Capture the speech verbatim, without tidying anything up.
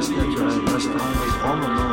just that you're impressed on the home alone.